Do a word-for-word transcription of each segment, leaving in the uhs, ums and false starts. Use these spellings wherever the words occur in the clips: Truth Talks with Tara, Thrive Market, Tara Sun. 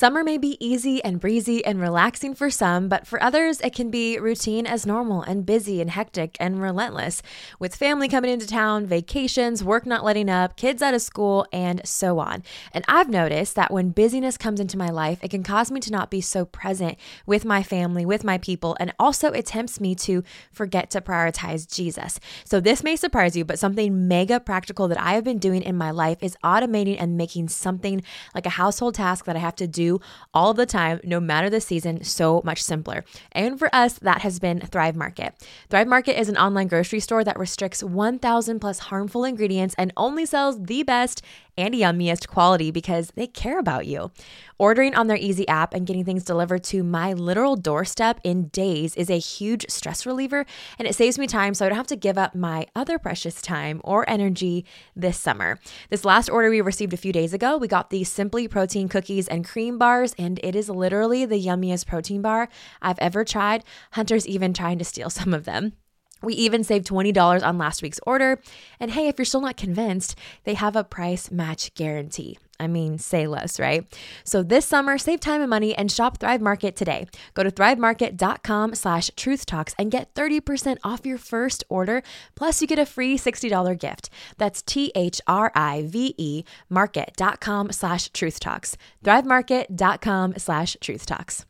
Summer may be easy and breezy and relaxing for some, but for others, it can be routine as normal and busy and hectic and relentless, with family coming into town, vacations, work not letting up, kids out of school, and so on. And I've noticed that when busyness comes into my life, it can cause me to not be so present with my family, with my people, and also it tempts me to forget to prioritize Jesus. So this may surprise you, but something mega practical that I have been doing in my life is automating and making something like a household task that I have to do do all the time, no matter the season, so much simpler. And for us, that has been Thrive Market. Thrive Market is an online grocery store that restricts one thousand plus harmful ingredients and only sells the best and yummiest quality because they care about you. Ordering on their easy app and getting things delivered to my literal doorstep in days is a huge stress reliever, and it saves me time so I don't have to give up my other precious time or energy this summer. This last order we received a few days ago, we got the Simply Protein cookies and cream bars, and it is literally the yummiest protein bar I've ever tried. Hunter's even trying to steal some of them. We even saved twenty dollars on last week's order. And hey, if you're still not convinced, they have a price match guarantee. I mean, say less, right? So this summer, save time and money and shop Thrive Market today. Go to thrivemarket.com slash truthtalks and get thirty percent off your first order. Plus, you get a free sixty dollars gift. That's T H R I V E market.com slash truthtalks. thrivemarket.com slash truthtalks.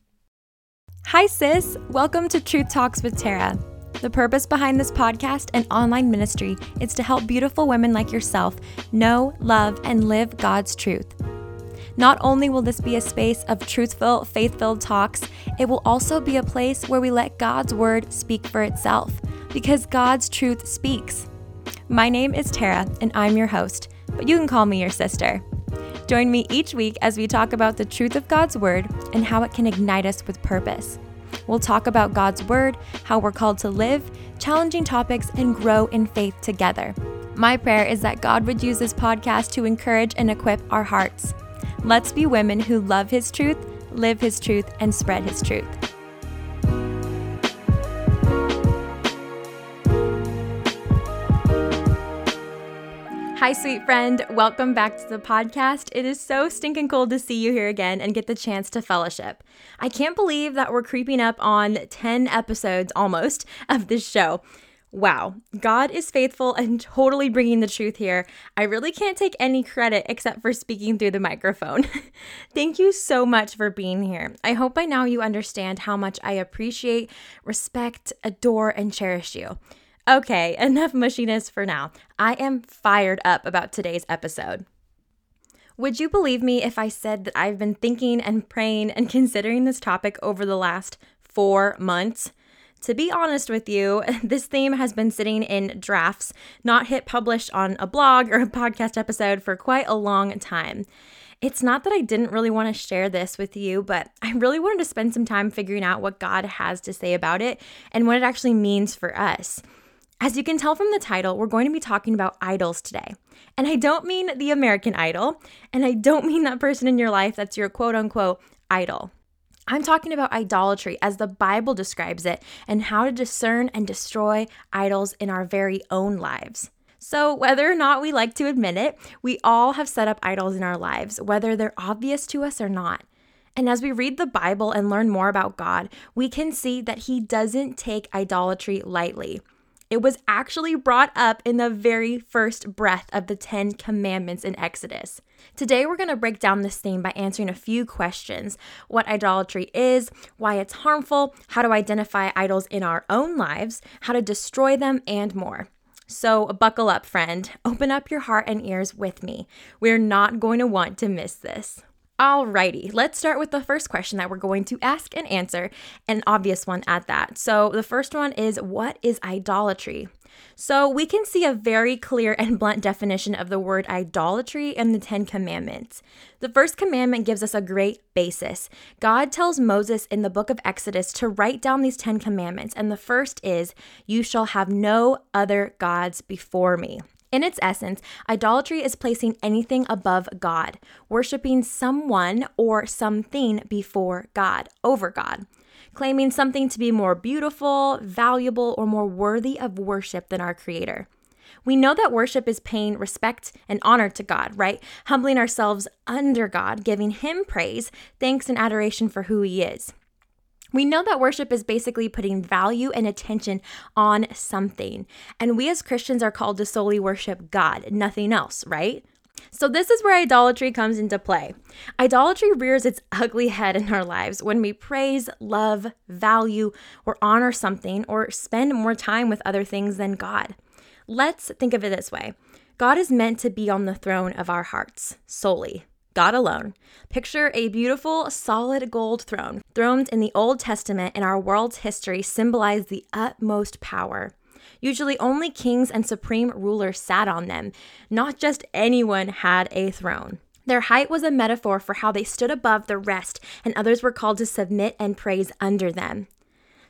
Hi, sis. Welcome to Truth Talks with Tara. The purpose behind this podcast and online ministry is to help beautiful women like yourself know, love, and live God's truth. Not only will this be a space of truthful, faith-filled talks, it will also be a place where we let God's word speak for itself, because God's truth speaks. My name is Tara, and I'm your host, but you can call me your sister. Join me each week as we talk about the truth of God's word and how it can ignite us with purpose. We'll talk about God's word, how we're called to live, challenging topics, and grow in faith together. My prayer is that God would use this podcast to encourage and equip our hearts. Let's be women who love his truth, live his truth, and spread his truth. Hi, sweet friend. Welcome back to the podcast. It is so stinking cool to see you here again and get the chance to fellowship. I can't believe that we're creeping up on ten episodes almost of this show. Wow. God is faithful and totally bringing the truth here. I really can't take any credit except for speaking through the microphone. Thank you so much for being here. I hope by now you understand how much I appreciate, respect, adore, and cherish you. Okay, enough mushiness for now. I am fired up about today's episode. Would you believe me if I said that I've been thinking and praying and considering this topic over the last four months? To be honest with you, this theme has been sitting in drafts, not hit publish on a blog or a podcast episode for quite a long time. It's not that I didn't really want to share this with you, but I really wanted to spend some time figuring out what God has to say about it and what it actually means for us. As you can tell from the title, we're going to be talking about idols today. And I don't mean the American Idol, and I don't mean that person in your life that's your quote-unquote idol. I'm talking about idolatry as the Bible describes it and how to discern and destroy idols in our very own lives. So whether or not we like to admit it, we all have set up idols in our lives, whether they're obvious to us or not. And as we read the Bible and learn more about God, we can see that he doesn't take idolatry lightly. It was actually brought up in the very first breath of the Ten Commandments in Exodus. Today, we're going to break down this theme by answering a few questions. What idolatry is, why it's harmful, how to identify idols in our own lives, how to destroy them, and more. So buckle up, friend. Open up your heart and ears with me. We're not going to want to miss this. Alrighty, let's start with the first question that we're going to ask and answer, an obvious one at that. So the first one is, what is idolatry? So we can see a very clear and blunt definition of the word idolatry in the Ten Commandments. The first commandment gives us a great basis. God tells Moses in the book of Exodus to write down these Ten Commandments, and the first is, you shall have no other gods before me. In its essence, idolatry is placing anything above God, worshiping someone or something before God, over God, claiming something to be more beautiful, valuable, or more worthy of worship than our Creator. We know that worship is paying respect and honor to God, right? Humbling ourselves under God, giving Him praise, thanks, and adoration for who He is. We know that worship is basically putting value and attention on something. And we as Christians are called to solely worship God, nothing else, right? So this is where idolatry comes into play. Idolatry rears its ugly head in our lives when we praise, love, value, or honor something, or spend more time with other things than God. Let's think of it this way. God is meant to be on the throne of our hearts, solely. God alone. Picture a beautiful, solid gold throne. Thrones in the Old Testament and our world's history symbolize the utmost power. Usually only kings and supreme rulers sat on them. Not just anyone had a throne. Their height was a metaphor for how they stood above the rest, and others were called to submit and praise under them.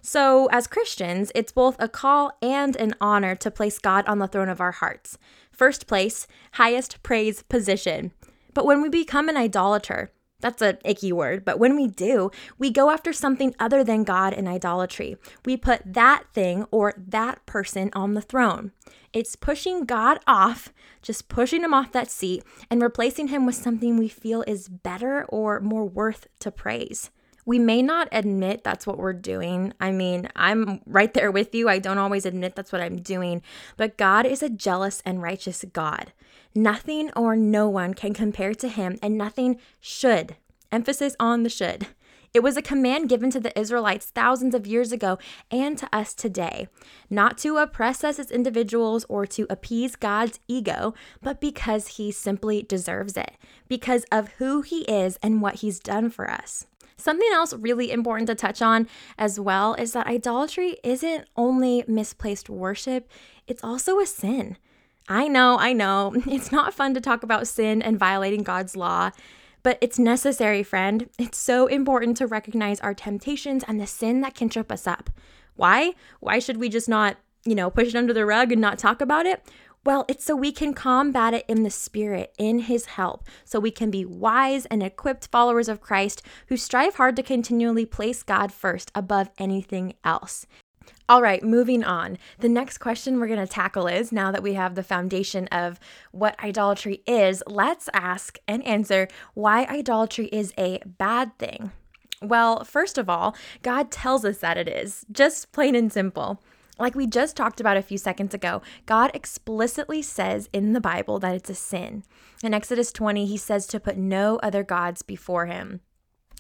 So, as Christians, it's both a call and an honor to place God on the throne of our hearts. First place, highest praise position. But when we become an idolater, that's an icky word, but when we do, we go after something other than God in idolatry. We put that thing or that person on the throne. It's pushing God off, just pushing Him off that seat and replacing Him with something we feel is better or more worth to praise. We may not admit that's what we're doing. I mean, I'm right there with you. I don't always admit that's what I'm doing. But God is a jealous and righteous God. Nothing or no one can compare to Him, and nothing should. Emphasis on the should. It was a command given to the Israelites thousands of years ago and to us today, not to oppress us as individuals or to appease God's ego, but because He simply deserves it, because of who He is and what He's done for us. Something else really important to touch on as well is that idolatry isn't only misplaced worship, it's also a sin. I know, I know, it's not fun to talk about sin and violating God's law, but it's necessary, friend. It's so important to recognize our temptations and the sin that can trip us up. Why? Why should we just not, you know, push it under the rug and not talk about it? Well, it's so we can combat it in the Spirit, in His help, so we can be wise and equipped followers of Christ who strive hard to continually place God first above anything else. All right, moving on. The next question we're going to tackle is, now that we have the foundation of what idolatry is, let's ask and answer why idolatry is a bad thing. Well, first of all, God tells us that it is, just plain and simple. Like we just talked about a few seconds ago, God explicitly says in the Bible that it's a sin. In Exodus twenty, He says to put no other gods before Him.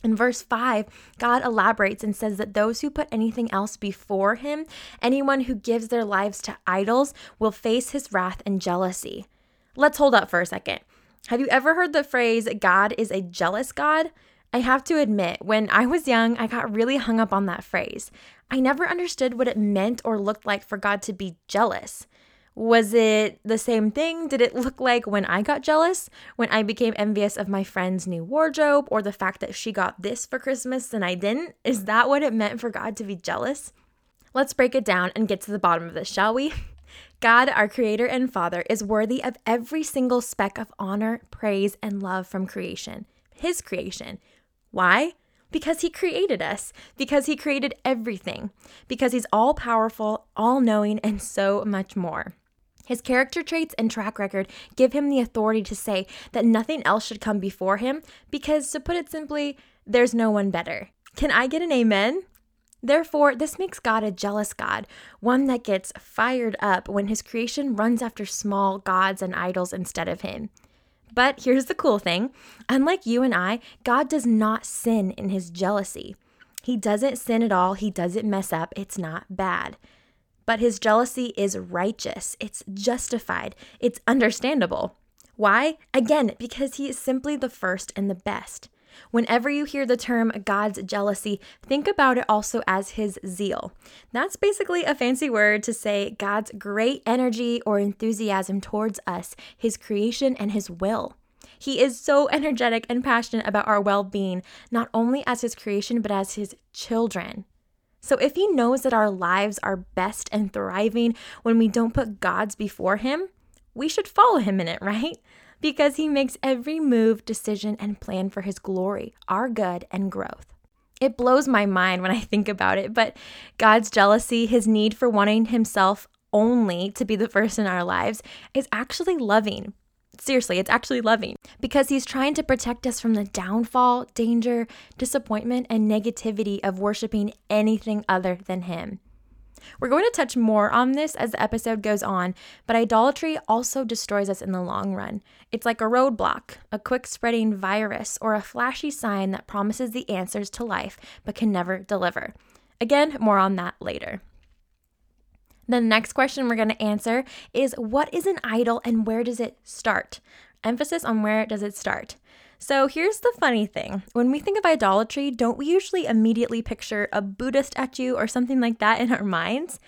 In verse five, God elaborates and says that those who put anything else before Him, anyone who gives their lives to idols, will face His wrath and jealousy. Let's hold up for a second. Have you ever heard the phrase, God is a jealous God? I have to admit, when I was young, I got really hung up on that phrase. I never understood what it meant or looked like for God to be jealous. Was it the same thing? Did it look like when I got jealous? When I became envious of my friend's new wardrobe or the fact that she got this for Christmas and I didn't? Is that what it meant for God to be jealous? Let's break it down and get to the bottom of this, shall we? God, our Creator and Father, is worthy of every single speck of honor, praise, and love from creation, His creation. Why? Because He created us, because He created everything, because He's all-powerful, all-knowing, and so much more. His character traits and track record give Him the authority to say that nothing else should come before Him because, to put it simply, there's no one better. Can I get an amen? Therefore, this makes God a jealous God, one that gets fired up when His creation runs after small gods and idols instead of Him. But here's the cool thing. Unlike you and I, God does not sin in His jealousy. He doesn't sin at all. He doesn't mess up. It's not bad. But His jealousy is righteous. It's justified. It's understandable. Why? Again, because He is simply the first and the best. Whenever you hear the term God's jealousy, think about it also as His zeal. That's basically a fancy word to say God's great energy or enthusiasm towards us, His creation, and His will. He is so energetic and passionate about our well-being, not only as His creation, but as His children. So if He knows that our lives are best and thriving when we don't put God's before Him, we should follow Him in it, right? Because He makes every move, decision, and plan for His glory, our good, and growth. It blows my mind when I think about it, but God's jealousy, His need for wanting Himself only to be the first in our lives is actually loving. Seriously, it's actually loving, because he's trying to protect us from the downfall, danger, disappointment, and negativity of worshiping anything other than him. We're going to touch more on this as the episode goes on, but idolatry also destroys us in the long run. It's like a roadblock, a quick spreading virus, or a flashy sign that promises the answers to life but can never deliver. Again, more on that later. The next question we're going to answer is, what is an idol and where does it start? Emphasis on where does it start. So here's the funny thing. When we think of idolatry, don't we usually immediately picture a Buddha statue or something like that in our minds?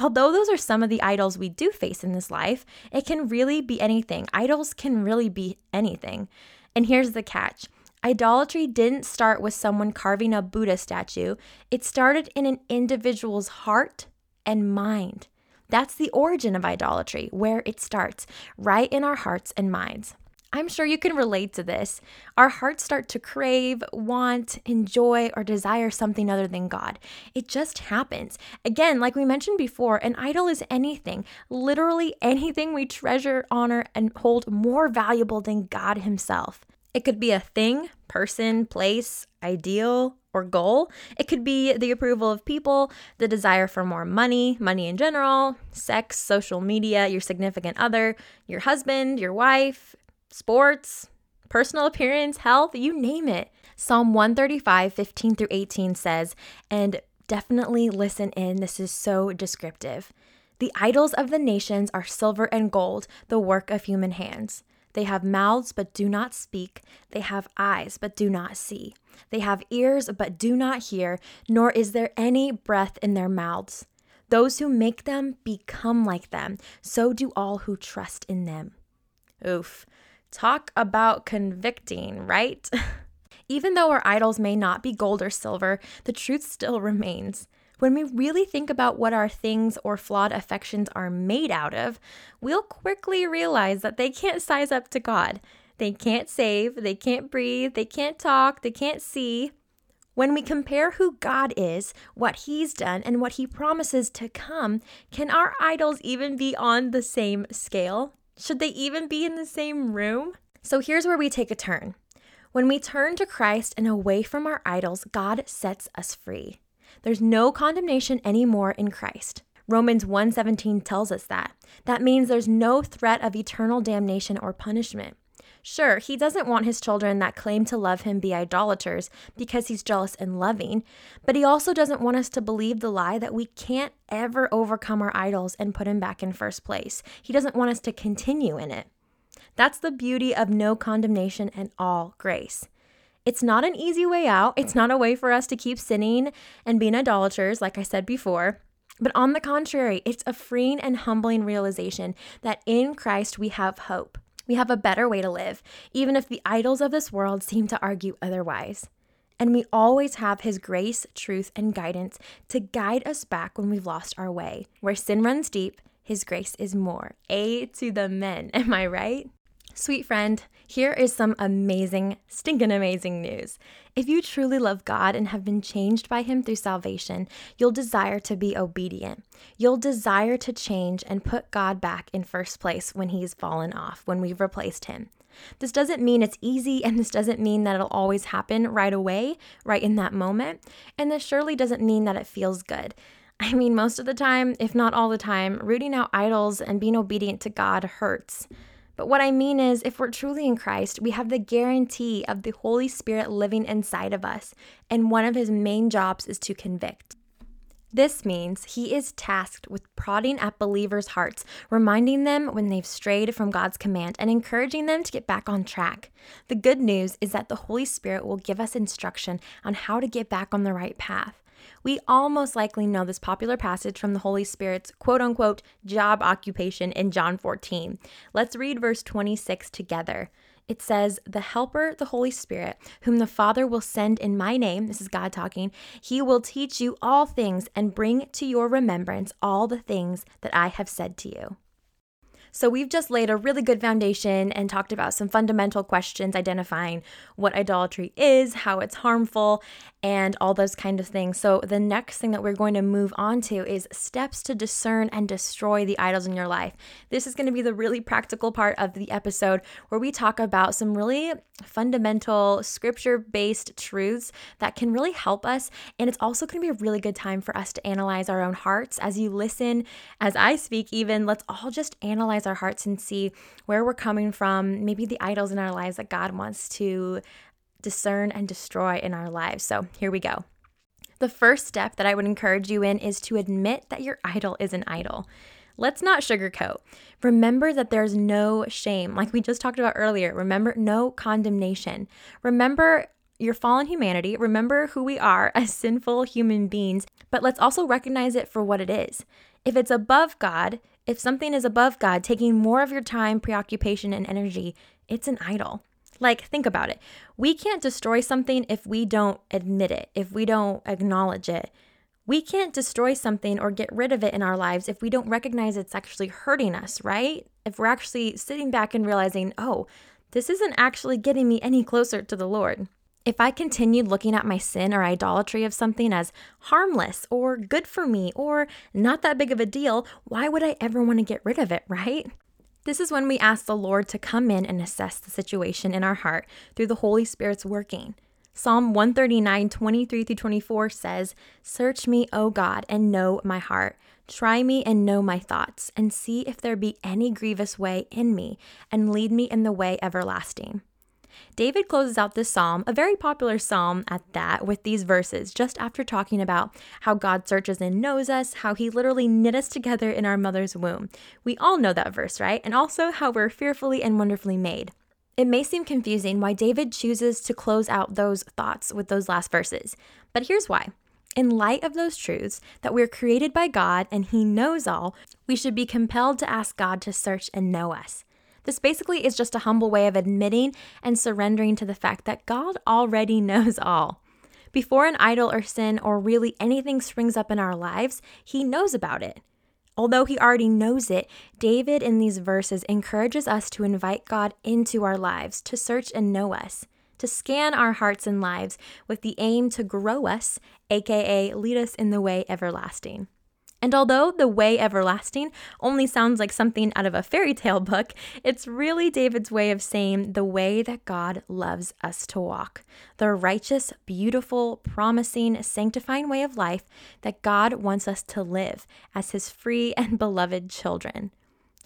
Although those are some of the idols we do face in this life, it can really be anything. Idols can really be anything. And here's the catch. Idolatry didn't start with someone carving a Buddha statue. It started in an individual's heart and mind. That's the origin of idolatry, where it starts, right in our hearts and minds. I'm sure you can relate to this. Our hearts start to crave, want, enjoy, or desire something other than God. It just happens. Again, like we mentioned before, an idol is anything, literally anything we treasure, honor, and hold more valuable than God himself. It could be a thing, person, place, ideal, or goal. It could be the approval of people, the desire for more money, money in general, sex, social media, your significant other, your husband, your wife, sports, personal appearance, health, you name it. Psalm one thirty-five, fifteen through eighteen says, and definitely listen in, this is so descriptive. The idols of the nations are silver and gold, the work of human hands. They have mouths but do not speak. They have eyes but do not see. They have ears but do not hear, nor is there any breath in their mouths. Those who make them become like them. So do all who trust in them. Oof. Talk about convicting, right? Even though our idols may not be gold or silver, the truth still remains. When we really think about what our things or flawed affections are made out of, we'll quickly realize that they can't size up to God. They can't save, they can't breathe, they can't talk, they can't see. When we compare who God is, what he's done, and what he promises to come, can our idols even be on the same scale? Should they even be in the same room? So here's where we take a turn. When we turn to Christ and away from our idols, God sets us free. There's no condemnation anymore in Christ. Romans one seventeen tells us that. That means there's no threat of eternal damnation or punishment. Sure, he doesn't want his children that claim to love him be idolaters because he's jealous and loving, but he also doesn't want us to believe the lie that we can't ever overcome our idols and put him back in first place. He doesn't want us to continue in it. That's the beauty of no condemnation and all grace. It's not an easy way out. It's not a way for us to keep sinning and being idolaters, like I said before. But on the contrary, it's a freeing and humbling realization that in Christ we have hope. We have a better way to live, even if the idols of this world seem to argue otherwise. And we always have his grace, truth, and guidance to guide us back when we've lost our way. Where sin runs deep, his grace is more. A to the men, am I right? Sweet friend, here is some amazing, stinking amazing news. If you truly love God and have been changed by him through salvation, you'll desire to be obedient. You'll desire to change and put God back in first place when he's fallen off, when we've replaced him. This doesn't mean it's easy, and this doesn't mean that it'll always happen right away, right in that moment. And this surely doesn't mean that it feels good. I mean, most of the time, if not all the time, rooting out idols and being obedient to God hurts. But what I mean is, if we're truly in Christ, we have the guarantee of the Holy Spirit living inside of us, and one of his main jobs is to convict. This means he is tasked with prodding at believers' hearts, reminding them when they've strayed from God's command, and encouraging them to get back on track. The good news is that the Holy Spirit will give us instruction on how to get back on the right path. We all most likely know this popular passage from the Holy Spirit's quote-unquote job occupation in John fourteen. Let's read verse twenty-six together. It says, the Helper, the Holy Spirit, whom the Father will send in my name, this is God talking, he will teach you all things and bring to your remembrance all the things that I have said to you. So we've just laid a really good foundation and talked about some fundamental questions identifying what idolatry is, how it's harmful, and all those kind of things. So the next thing that we're going to move on to is steps to discern and destroy the idols in your life. This is going to be the really practical part of the episode where we talk about some really fundamental scripture-based truths that can really help us. And it's also going to be a really good time for us to analyze our own hearts. As you listen, as I speak even, let's all just analyze our hearts and see where we're coming from, maybe the idols in our lives that God wants to discern and destroy in our lives. So here we go. The first step that I would encourage you in is to admit that your idol is an idol. Let's not sugarcoat. Remember that there's no shame. Like we just talked about earlier, remember no condemnation. Remember your fallen humanity. Remember who we are as sinful human beings, but let's also recognize it for what it is. If it's above God, if something is above God, taking more of your time, preoccupation, and energy, it's an idol. Like, think about it. We can't destroy something if we don't admit it, if we don't acknowledge it. We can't destroy something or get rid of it in our lives if we don't recognize it's actually hurting us, right? If we're actually sitting back and realizing, oh, this isn't actually getting me any closer to the Lord. If I continued looking at my sin or idolatry of something as harmless or good for me or not that big of a deal, why would I ever want to get rid of it, right? This is when we ask the Lord to come in and assess the situation in our heart through the Holy Spirit's working. Psalm one thirty-nine, twenty-three through twenty-four says, "Search me, O God, and know my heart. Try me and know my thoughts, and see if there be any grievous way in me, and lead me in the way everlasting." David closes out this psalm, a very popular psalm at that, with these verses, just after talking about how God searches and knows us, how he literally knit us together in our mother's womb. We all know that verse, right? And also how we're fearfully and wonderfully made. It may seem confusing why David chooses to close out those thoughts with those last verses, but here's why. In light of those truths, that we're created by God and he knows all, we should be compelled to ask God to search and know us. This basically is just a humble way of admitting and surrendering to the fact that God already knows all. Before an idol or sin or really anything springs up in our lives, he knows about it. Although he already knows it, David in these verses encourages us to invite God into our lives, to search and know us, to scan our hearts and lives with the aim to grow us, aka lead us in the way everlasting. And although the way everlasting only sounds like something out of a fairy tale book, it's really David's way of saying the way that God loves us to walk. The righteous, beautiful, promising, sanctifying way of life that God wants us to live as his free and beloved children.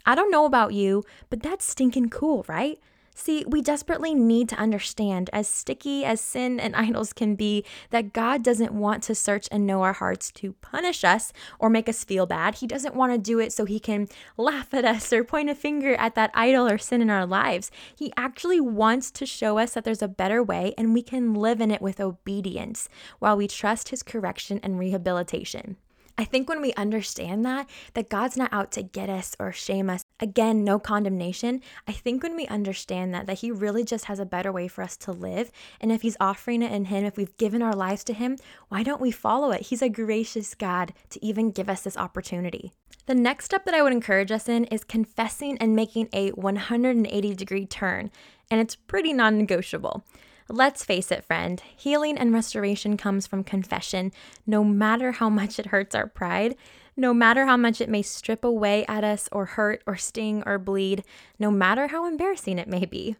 I don't know about you, but that's stinking cool, right? See, we desperately need to understand, as sticky as sin and idols can be, that God doesn't want to search and know our hearts to punish us or make us feel bad. He doesn't want to do it so he can laugh at us or point a finger at that idol or sin in our lives. He actually wants to show us that there's a better way and we can live in it with obedience while we trust his correction and rehabilitation. I think when we understand that, that God's not out to get us or shame us, again, no condemnation. I think when we understand that, that he really just has a better way for us to live. And if he's offering it in him, if we've given our lives to him, why don't we follow it? He's a gracious God to even give us this opportunity. The next step that I would encourage us in is confessing and making a one hundred eighty degree turn. And it's pretty non-negotiable. Let's face it, friend, healing and restoration comes from confession, no matter how much it hurts our pride, no matter how much it may strip away at us or hurt or sting or bleed, no matter how embarrassing it may be.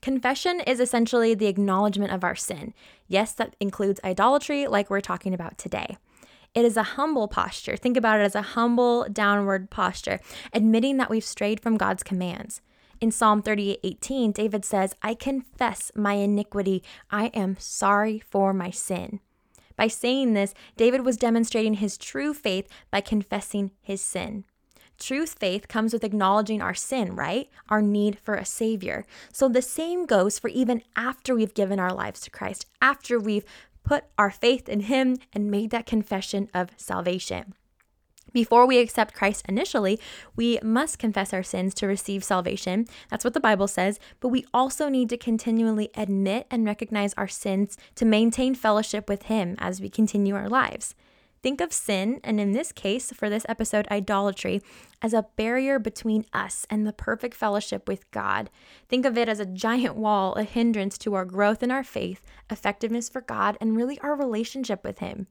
Confession is essentially the acknowledgement of our sin. Yes, that includes idolatry like we're talking about today. It is a humble posture. Think about it as a humble downward posture, admitting that we've strayed from God's commands. In Psalm thirty-eight eighteen, David says, "I confess my iniquity. I am sorry for my sin." By saying this, David was demonstrating his true faith by confessing his sin. True faith comes with acknowledging our sin, right? Our need for a savior. So the same goes for even after we've given our lives to Christ, after we've put our faith in him and made that confession of salvation. Before we accept Christ initially, we must confess our sins to receive salvation. That's what the Bible says. But we also need to continually admit and recognize our sins to maintain fellowship with him as we continue our lives. Think of sin, and in this case, for this episode, idolatry, as a barrier between us and the perfect fellowship with God. Think of it as a giant wall, a hindrance to our growth in our faith, effectiveness for God, and really our relationship with Him.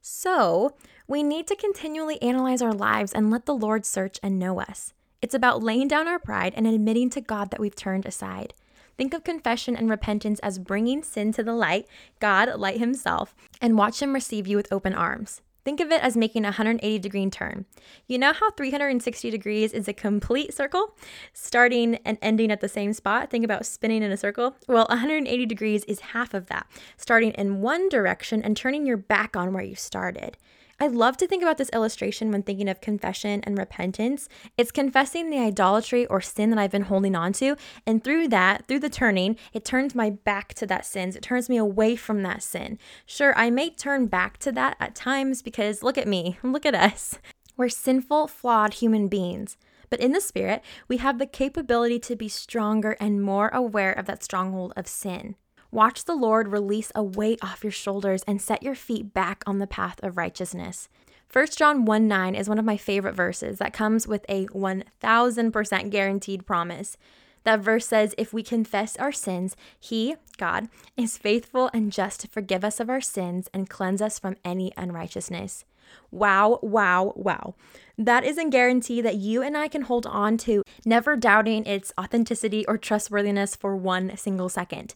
So we need to continually analyze our lives and let the Lord search and know us. It's about laying down our pride and admitting to God that we've turned aside. Think of confession and repentance as bringing sin to the light, God, light Himself, and watch Him receive you with open arms. Think of it as making a one hundred eighty degree turn. You know how three hundred sixty degrees is a complete circle, starting and ending at the same spot? Think about spinning in a circle. Well, one hundred eighty degrees is half of that, starting in one direction and turning your back on where you started. I love to think about this illustration when thinking of confession and repentance. It's confessing the idolatry or sin that I've been holding on to, and through that, through the turning, it turns my back to that sin. It turns me away from that sin. Sure, I may turn back to that at times because look at me, look at us. We're sinful, flawed human beings. But in the Spirit, we have the capability to be stronger and more aware of that stronghold of sin. Watch the Lord release a weight off your shoulders and set your feet back on the path of righteousness. First John one nine is one of my favorite verses that comes with a one thousand percent guaranteed promise. That verse says, if we confess our sins, He, God, is faithful and just to forgive us of our sins and cleanse us from any unrighteousness. Wow, wow, wow. That is a guarantee that you and I can hold on to, never doubting its authenticity or trustworthiness for one single second.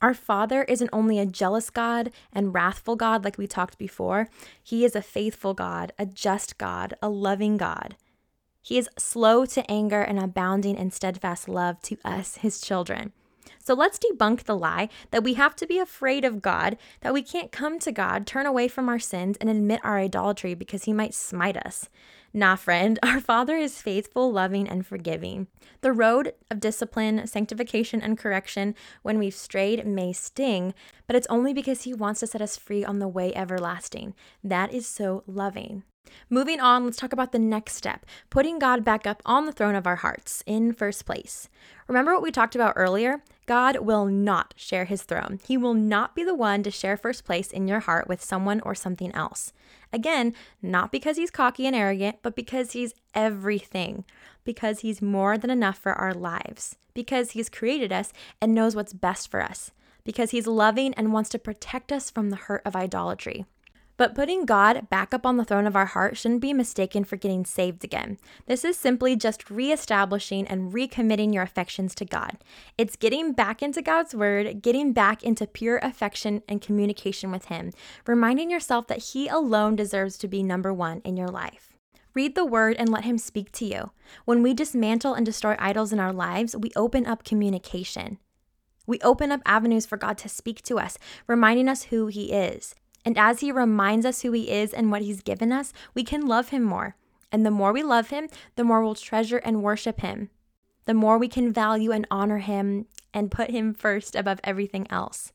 Our Father isn't only a jealous God and wrathful God like we talked before. He is a faithful God, a just God, a loving God. He is slow to anger and abounding in steadfast love to us, His children. So let's debunk the lie that we have to be afraid of God, that we can't come to God, turn away from our sins, and admit our idolatry because He might smite us. Nah, friend, our Father is faithful, loving, and forgiving. The road of discipline, sanctification, and correction when we've strayed may sting, but it's only because He wants to set us free on the way everlasting. That is so loving. Moving on, let's talk about the next step, putting God back up on the throne of our hearts in first place. Remember what we talked about earlier? God will not share His throne. He will not be the one to share first place in your heart with someone or something else. Again, not because He's cocky and arrogant, but because He's everything, because He's more than enough for our lives, because He's created us and knows what's best for us, because He's loving and wants to protect us from the hurt of idolatry. But putting God back up on the throne of our heart shouldn't be mistaken for getting saved again. This is simply just reestablishing and recommitting your affections to God. It's getting back into God's word, getting back into pure affection and communication with Him, reminding yourself that He alone deserves to be number one in your life. Read the word and let Him speak to you. When we dismantle and destroy idols in our lives, we open up communication. We open up avenues for God to speak to us, reminding us who He is. And as He reminds us who He is and what He's given us, we can love Him more. And the more we love Him, the more we'll treasure and worship Him. The more we can value and honor Him and put Him first above everything else.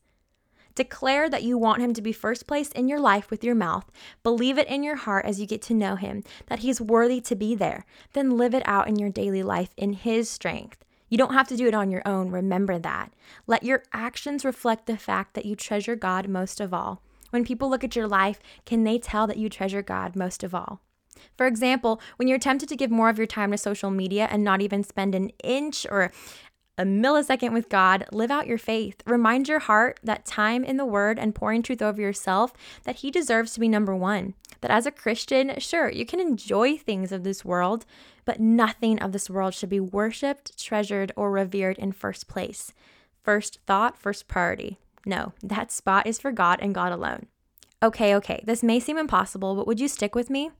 Declare that you want Him to be first place in your life with your mouth. Believe it in your heart as you get to know Him, that He's worthy to be there. Then live it out in your daily life in His strength. You don't have to do it on your own. Remember that. Let your actions reflect the fact that you treasure God most of all. When people look at your life, can they tell that you treasure God most of all? For example, when you're tempted to give more of your time to social media and not even spend an inch or a millisecond with God, live out your faith. Remind your heart that time in the Word and pouring truth over yourself, that He deserves to be number one. That as a Christian, sure, you can enjoy things of this world, but nothing of this world should be worshipped, treasured, or revered in first place. First thought, first priority. No, that spot is for God and God alone. Okay, okay, this may seem impossible, but would you stick with me?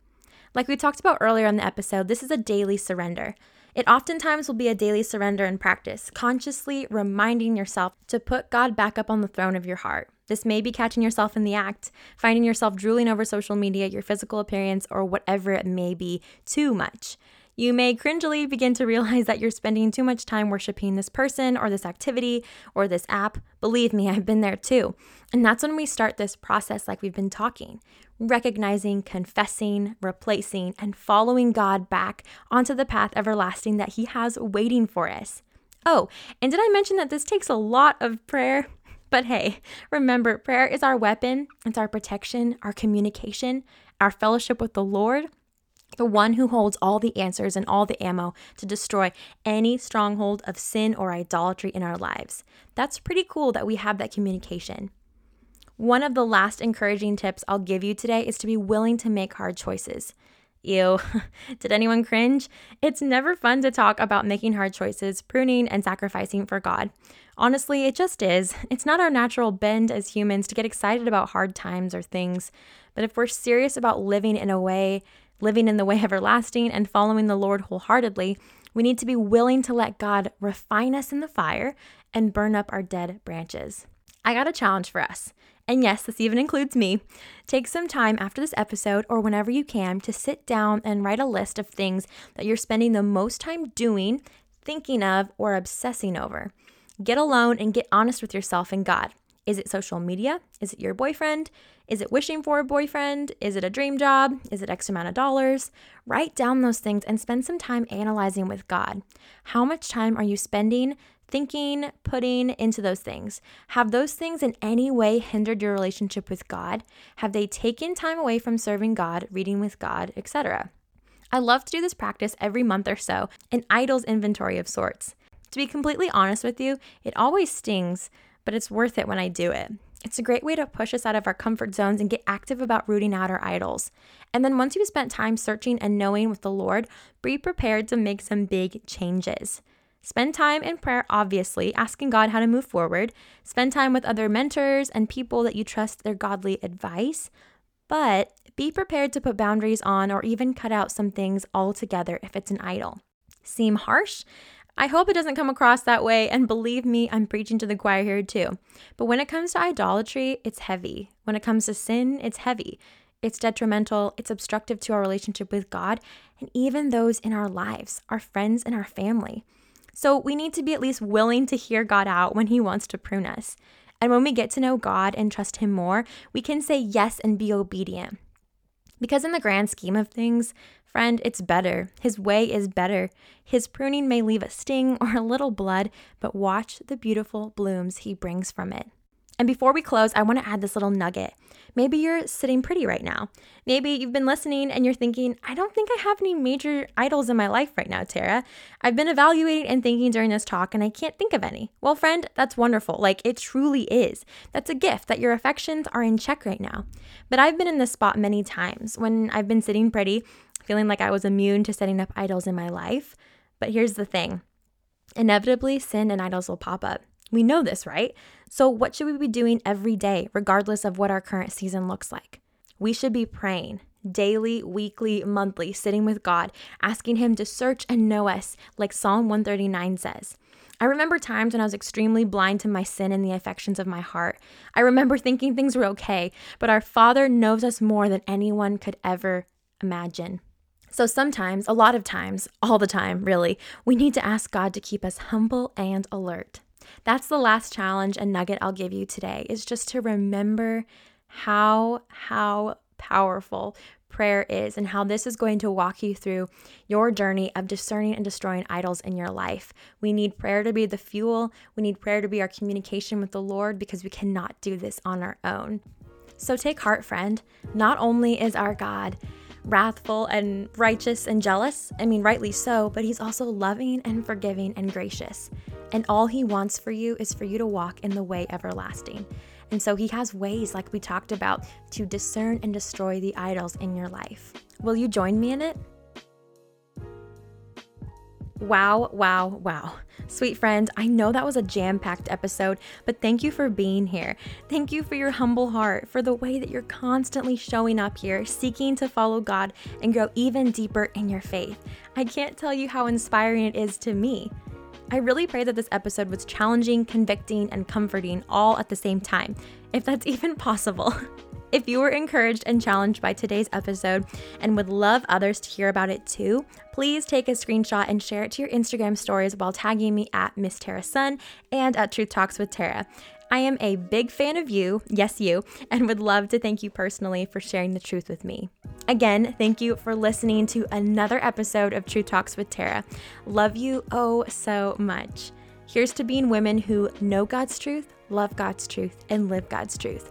Like we talked about earlier in the episode, this is a daily surrender. It oftentimes will be a daily surrender in practice, consciously reminding yourself to put God back up on the throne of your heart. This may be catching yourself in the act, finding yourself drooling over social media, your physical appearance, or whatever it may be too much. You may cringily begin to realize that you're spending too much time worshiping this person or this activity or this app. Believe me, I've been there too. And that's when we start this process like we've been talking, recognizing, confessing, replacing, and following God back onto the path everlasting that He has waiting for us. Oh, and did I mention that this takes a lot of prayer? But hey, remember, prayer is our weapon. It's our protection, our communication, our fellowship with the Lord, the one who holds all the answers and all the ammo to destroy any stronghold of sin or idolatry in our lives. That's pretty cool that we have that communication. One of the last encouraging tips I'll give you today is to be willing to make hard choices. Ew, did anyone cringe? It's never fun to talk about making hard choices, pruning, and sacrificing for God. Honestly, it just is. It's not our natural bend as humans to get excited about hard times or things. But if we're serious about living in a way living in the way everlasting and following the Lord wholeheartedly, we need to be willing to let God refine us in the fire and burn up our dead branches. I got a challenge for us. And yes, this even includes me. Take some time after this episode or whenever you can to sit down and write a list of things that you're spending the most time doing, thinking of, or obsessing over. Get alone and get honest with yourself and God. Is it social media? Is it your boyfriend? Is it wishing for a boyfriend? Is it a dream job? Is it X amount of dollars? Write down those things and spend some time analyzing with God. How much time are you spending, thinking, putting into those things? Have those things in any way hindered your relationship with God? Have they taken time away from serving God, reading with God, et cetera? I love to do this practice every month or so, an idols inventory of sorts. To be completely honest with you, it always stings, but it's worth it when I do it. It's a great way to push us out of our comfort zones and get active about rooting out our idols. And then once you've spent time searching and knowing with the Lord, be prepared to make some big changes. Spend time in prayer, obviously, asking God how to move forward. Spend time with other mentors and people that you trust their godly advice. But be prepared to put boundaries on or even cut out some things altogether if it's an idol. Seem harsh? I hope it doesn't come across that way, and believe me, I'm preaching to the choir here too. But when it comes to idolatry, it's heavy. When it comes to sin, it's heavy. It's detrimental, it's obstructive to our relationship with God, and even those in our lives, our friends and our family. So we need to be at least willing to hear God out when He wants to prune us. And when we get to know God and trust Him more, we can say yes and be obedient. Because in the grand scheme of things, friend, it's better. His way is better. His pruning may leave a sting or a little blood, but watch the beautiful blooms He brings from it. And before we close, I want to add this little nugget. Maybe you're sitting pretty right now. Maybe you've been listening and you're thinking, I don't think I have any major idols in my life right now, Tara. I've been evaluating and thinking during this talk and I can't think of any. Well, friend, that's wonderful. Like, it truly is. That's a gift that your affections are in check right now. But I've been in this spot many times when I've been sitting pretty, feeling like I was immune to setting up idols in my life. But here's the thing. Inevitably, sin and idols will pop up. We know this, right? So what should we be doing every day, regardless of what our current season looks like? We should be praying daily, weekly, monthly, sitting with God, asking Him to search and know us, like Psalm one thirty-nine says. I remember times when I was extremely blind to my sin and the affections of my heart. I remember thinking things were okay, but our Father knows us more than anyone could ever imagine. So sometimes, a lot of times, all the time, really, we need to ask God to keep us humble and alert. That's the last challenge and nugget I'll give you today, is just to remember how, how powerful prayer is and how this is going to walk you through your journey of discerning and destroying idols in your life. We need prayer to be the fuel. We need prayer to be our communication with the Lord, because we cannot do this on our own. So take heart, friend. Not only is our God wrathful and righteous and jealous, I mean, rightly so, but He's also loving and forgiving and gracious. And all He wants for you is for you to walk in the way everlasting. And so He has ways, like we talked about, to discern and destroy the idols in your life. Will you join me in it? Wow, wow, wow. Sweet friends, I know that was a jam-packed episode, but thank you for being here. Thank you for your humble heart, for the way that you're constantly showing up here, seeking to follow God and grow even deeper in your faith. I can't tell you how inspiring it is to me. I really pray that this episode was challenging, convicting, and comforting all at the same time, if that's even possible. If you were encouraged and challenged by today's episode and would love others to hear about it too, please take a screenshot and share it to your Instagram stories while tagging me at Miss Tara Sun and at Truth Talks with Tara. I am a big fan of you, yes you, and would love to thank you personally for sharing the truth with me. Again, thank you for listening to another episode of Truth Talks with Tara. Love you oh so much. Here's to being women who know God's truth, love God's truth, and live God's truth.